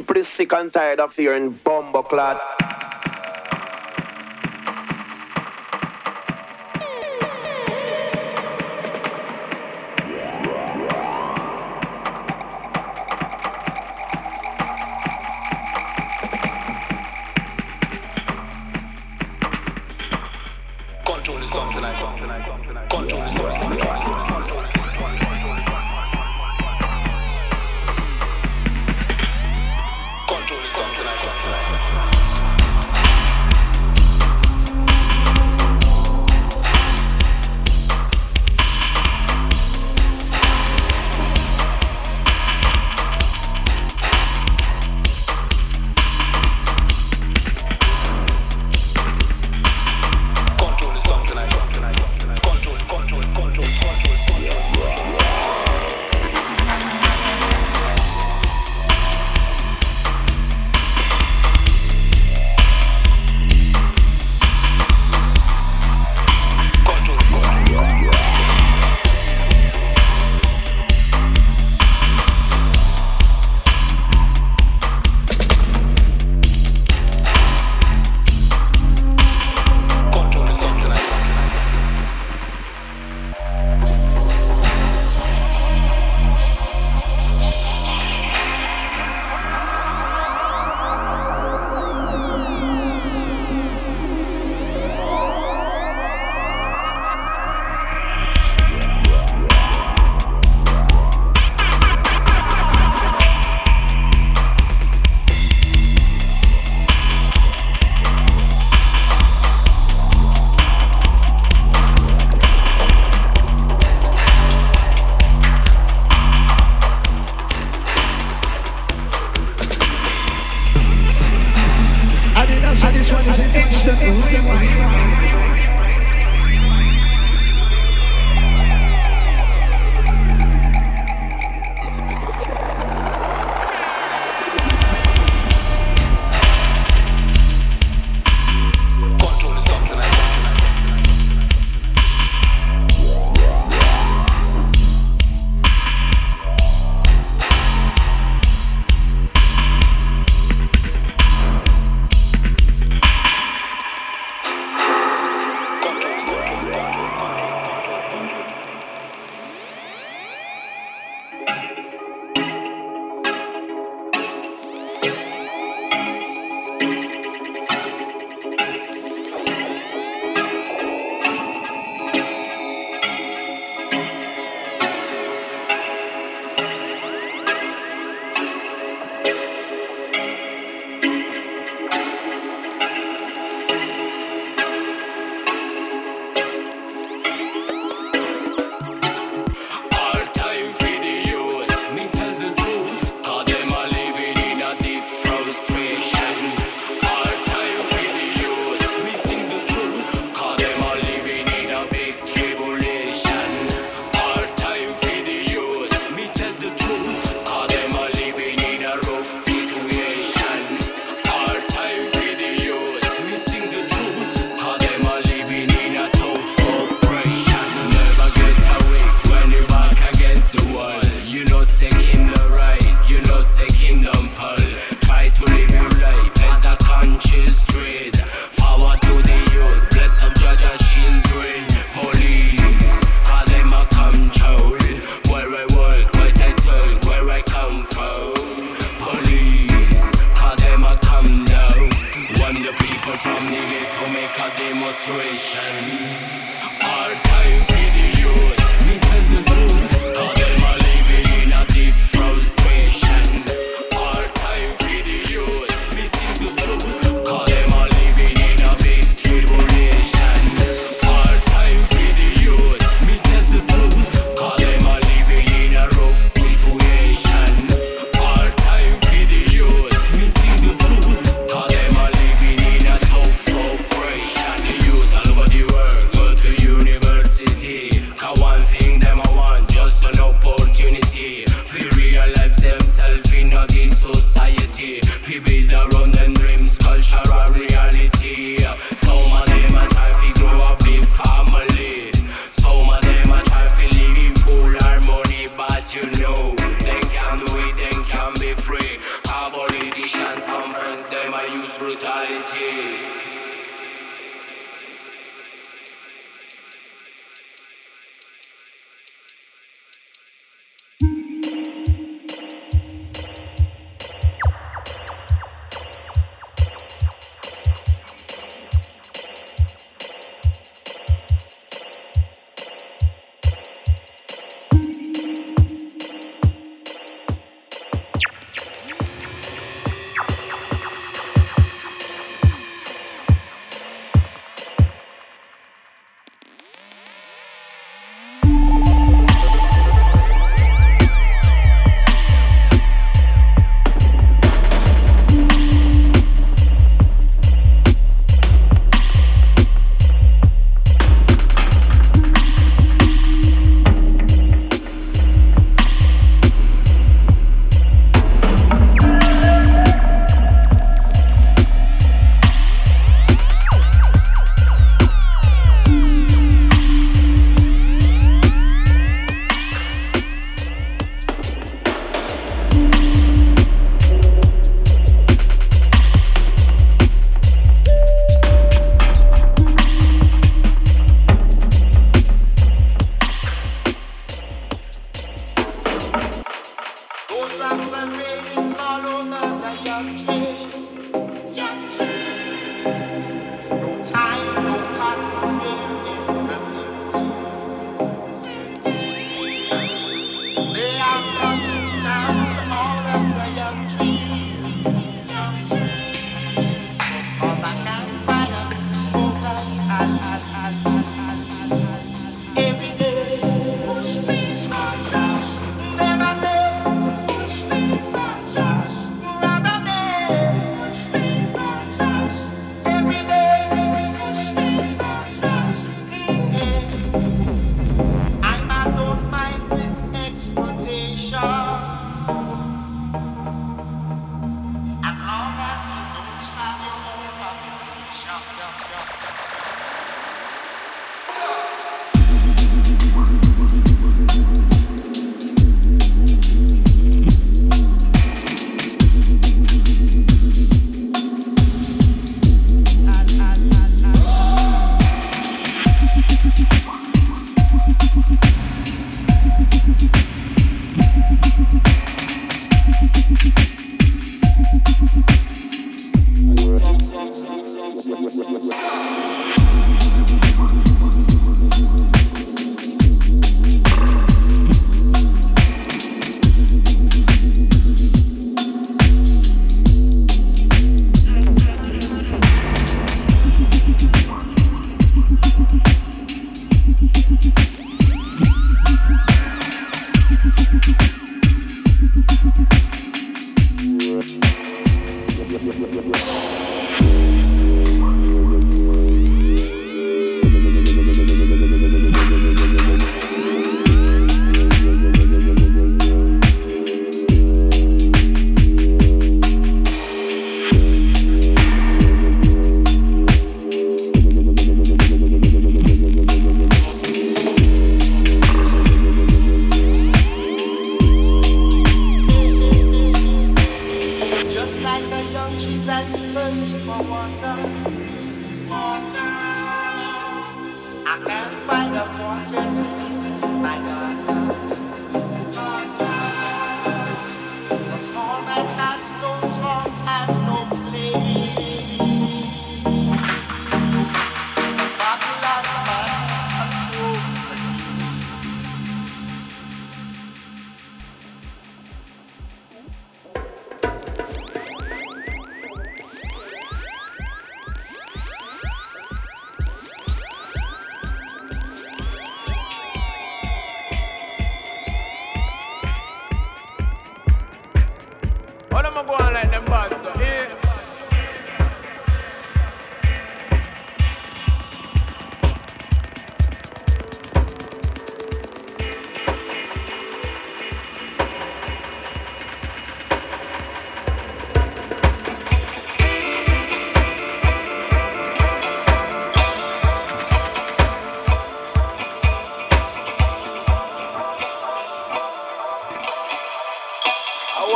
people is sick and tired of hearing bumbleclad. Free, I believe. first time I used brutality.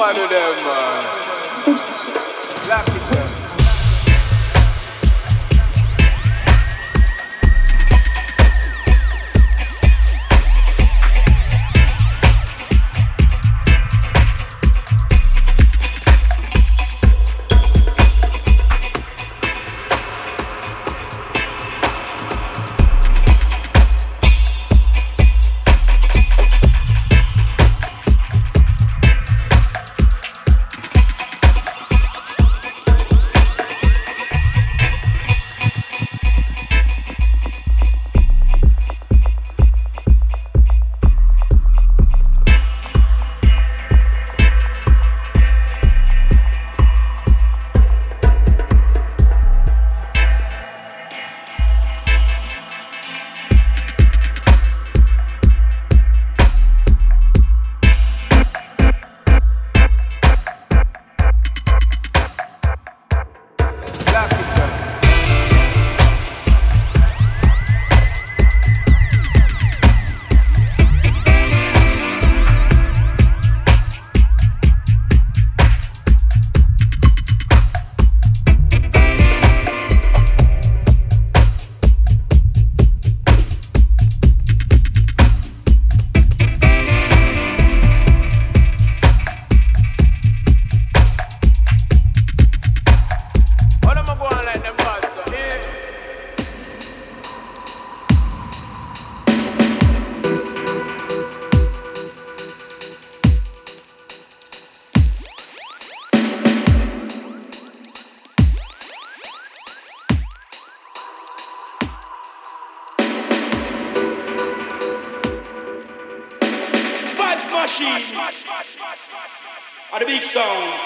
One of them, man. of the big sound.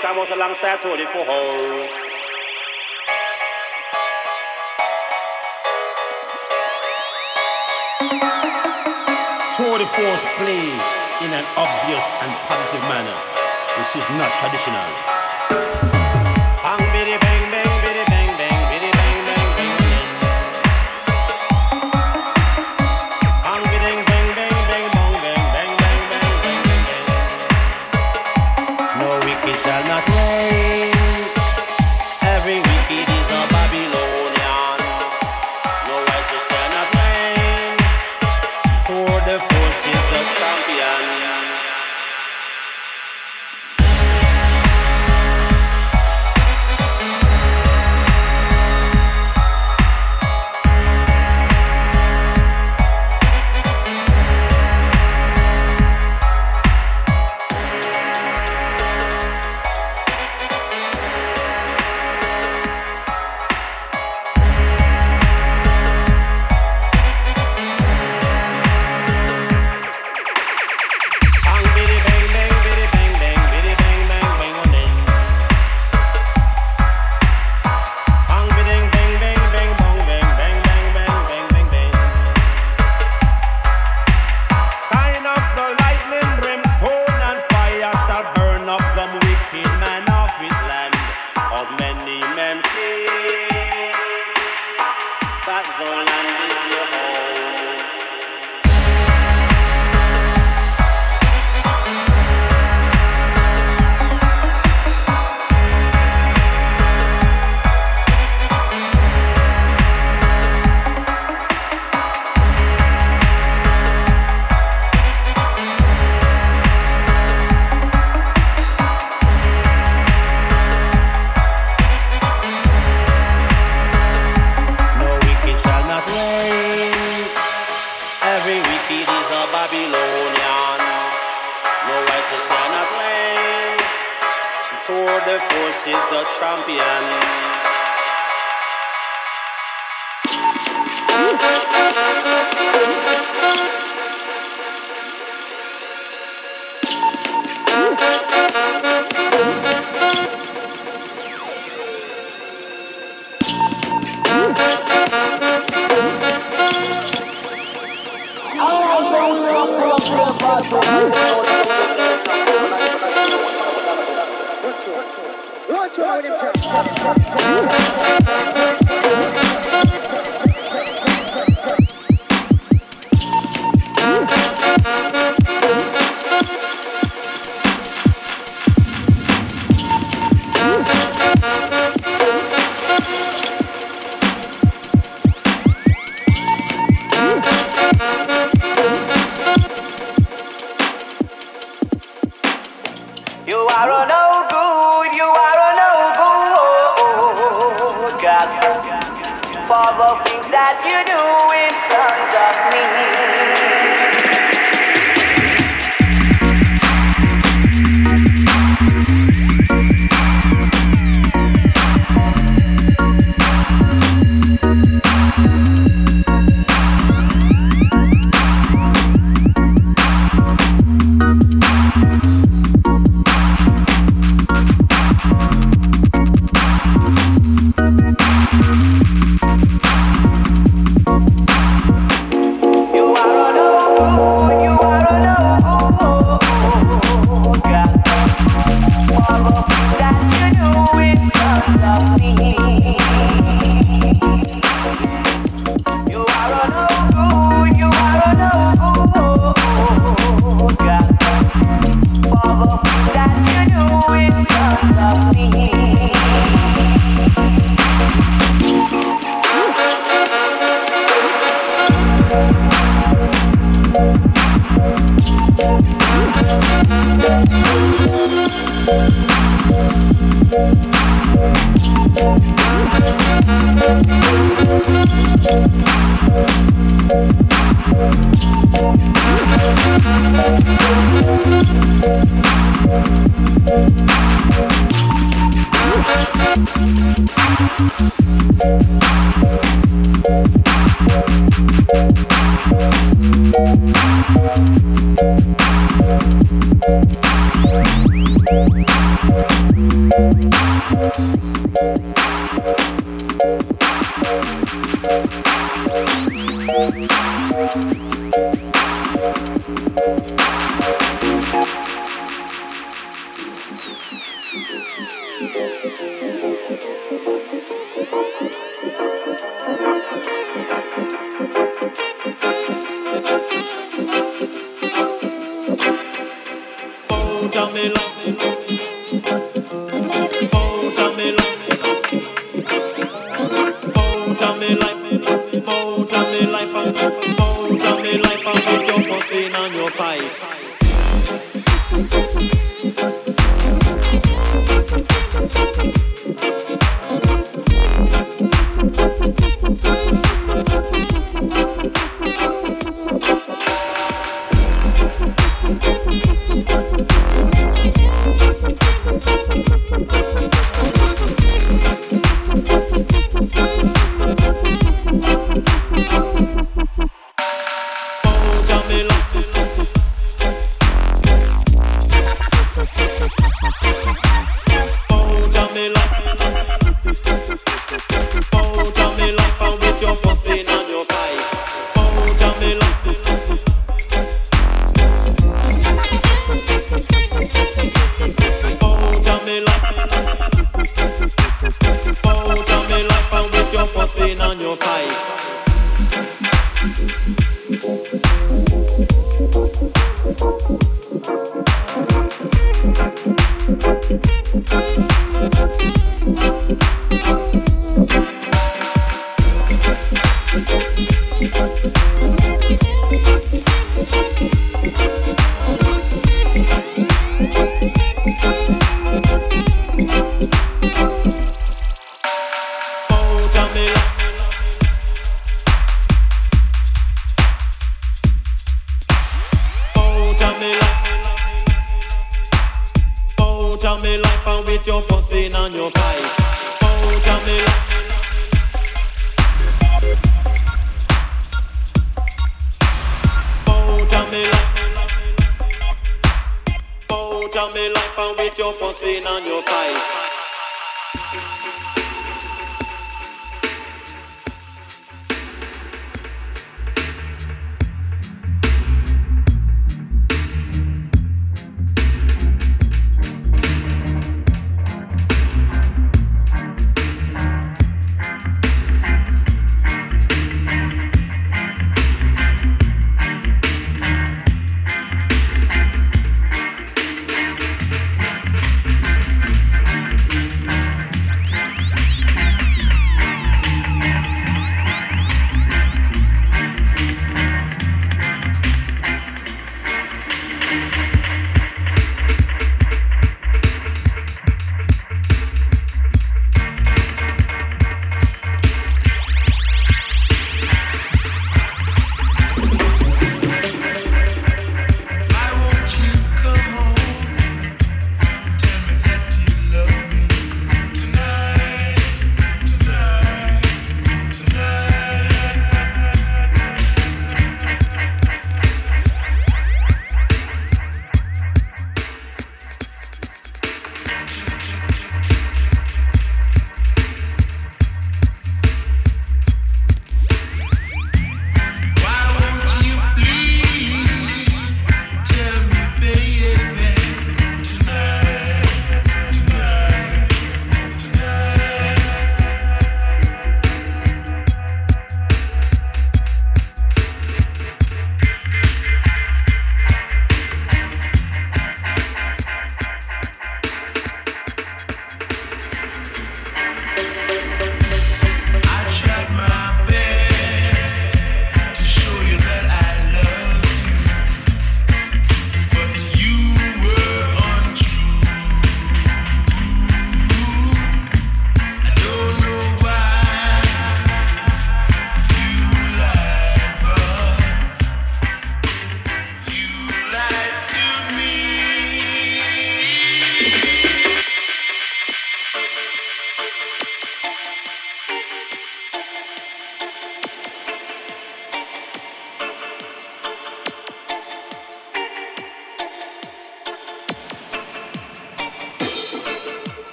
Estamos alongside Tour de Force. Tour de Force play in an obvious and positive manner, which is not traditional. Bang, bitty, bang, bang, bitty, bang, bang, bitty, bang, bang, bang, bang. Bang, bitty, bang, bang, bang, bang, bang, bang, bang, bang, bang, bang. No wicked shall not. Champion. Your fussing and your fight.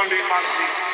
Sunday Market.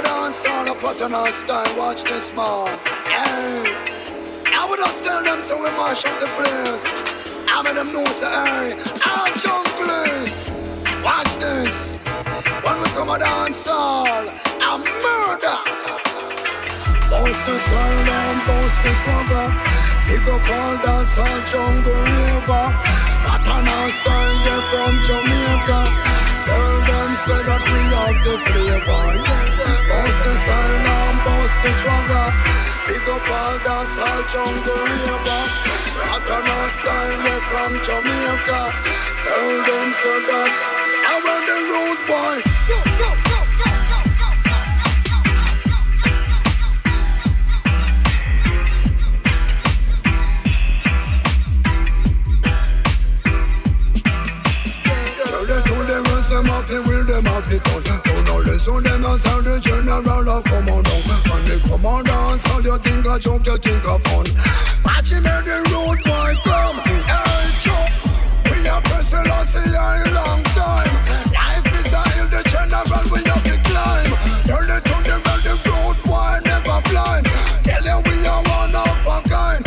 a dance all a put on us, don't watch this man. Hey, I would just tell them so we mash up the place. I made them know say, hey, I'll jump place. Watch this. When we come a dance all, I murder. Bounce this girl down, bounce this mother. Pick up all dance on jungle river. Katana style, yeah, from Jamaica. Girl, them say that we have the flavor. Bounce this girl down, bounce this mother. Pick up all dance on jungle river. Katana style, yeah, from Jamaica. Girl, them say that I want the road boy. Go, go, go, go, go. So them a tell the general to come on down. When they come on dance, all you think a joke, you think a fun. Watch him in the road, boy, come, hey, chop. We a person lost a long time. Life is a hill, the general we have to climb. Tell the truth, them on the road, boy, never blind. Tell them we are one of a kind.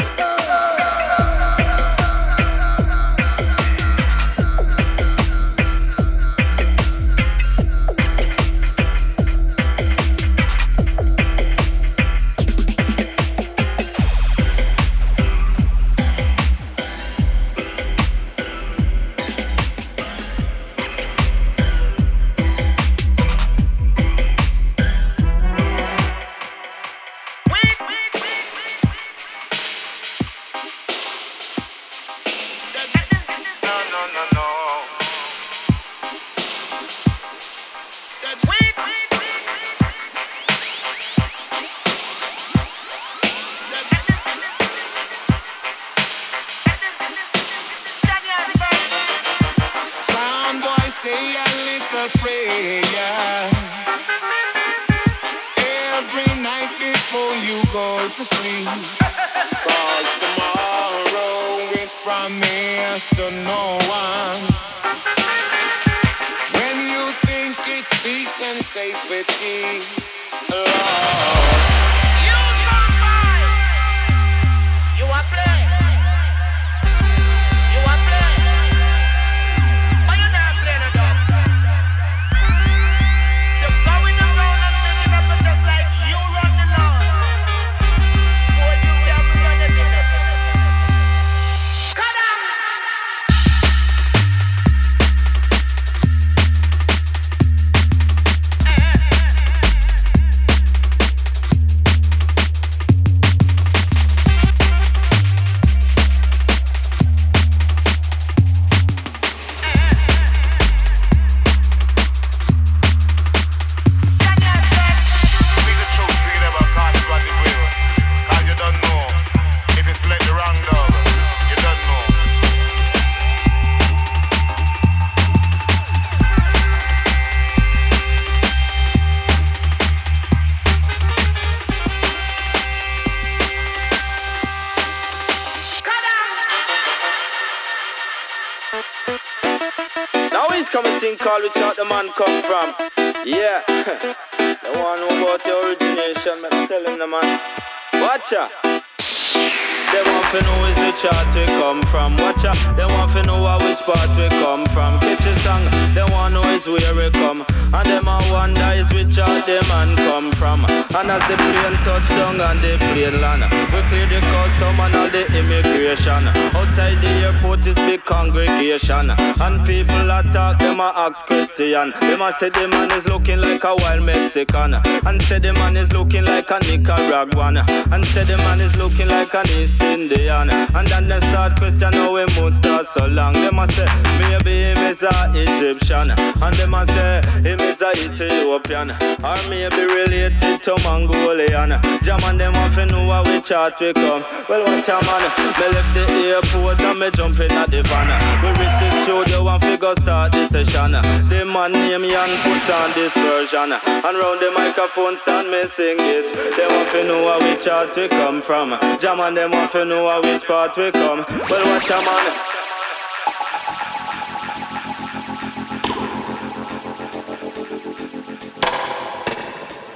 And people attack them a ask Christian. Them a say the man is looking like a wild Mexican, and say the man is looking like a Nicaraguan, and say the man is looking like an East Indian. And then they start question how he must have so long. Them a say maybe him is a Egyptian, and them a say him is a Ethiopian, or maybe related to Mongolian. Jaman them off and know how we chat we come. Well watch a man, me left the airport and me jump in at the van. We reach the studio and figure start the session. The man named Jan put on this version, and round the microphone stand me sing this. They want to know how we chat we come from. Jaman them want to know how which part we come. Well watch a man.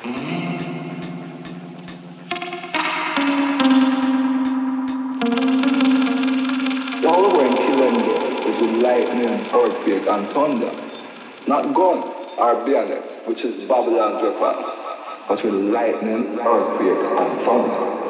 The hour when killing is with lightning, earthquake, and thunder, not gun or bayonet, which is Babylon's weapons, but with lightning, earthquake, and thunder.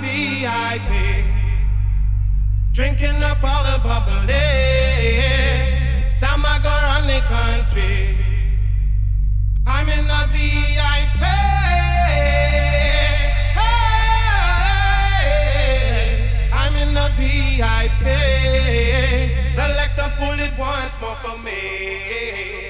VIP, select and pull it once more for me.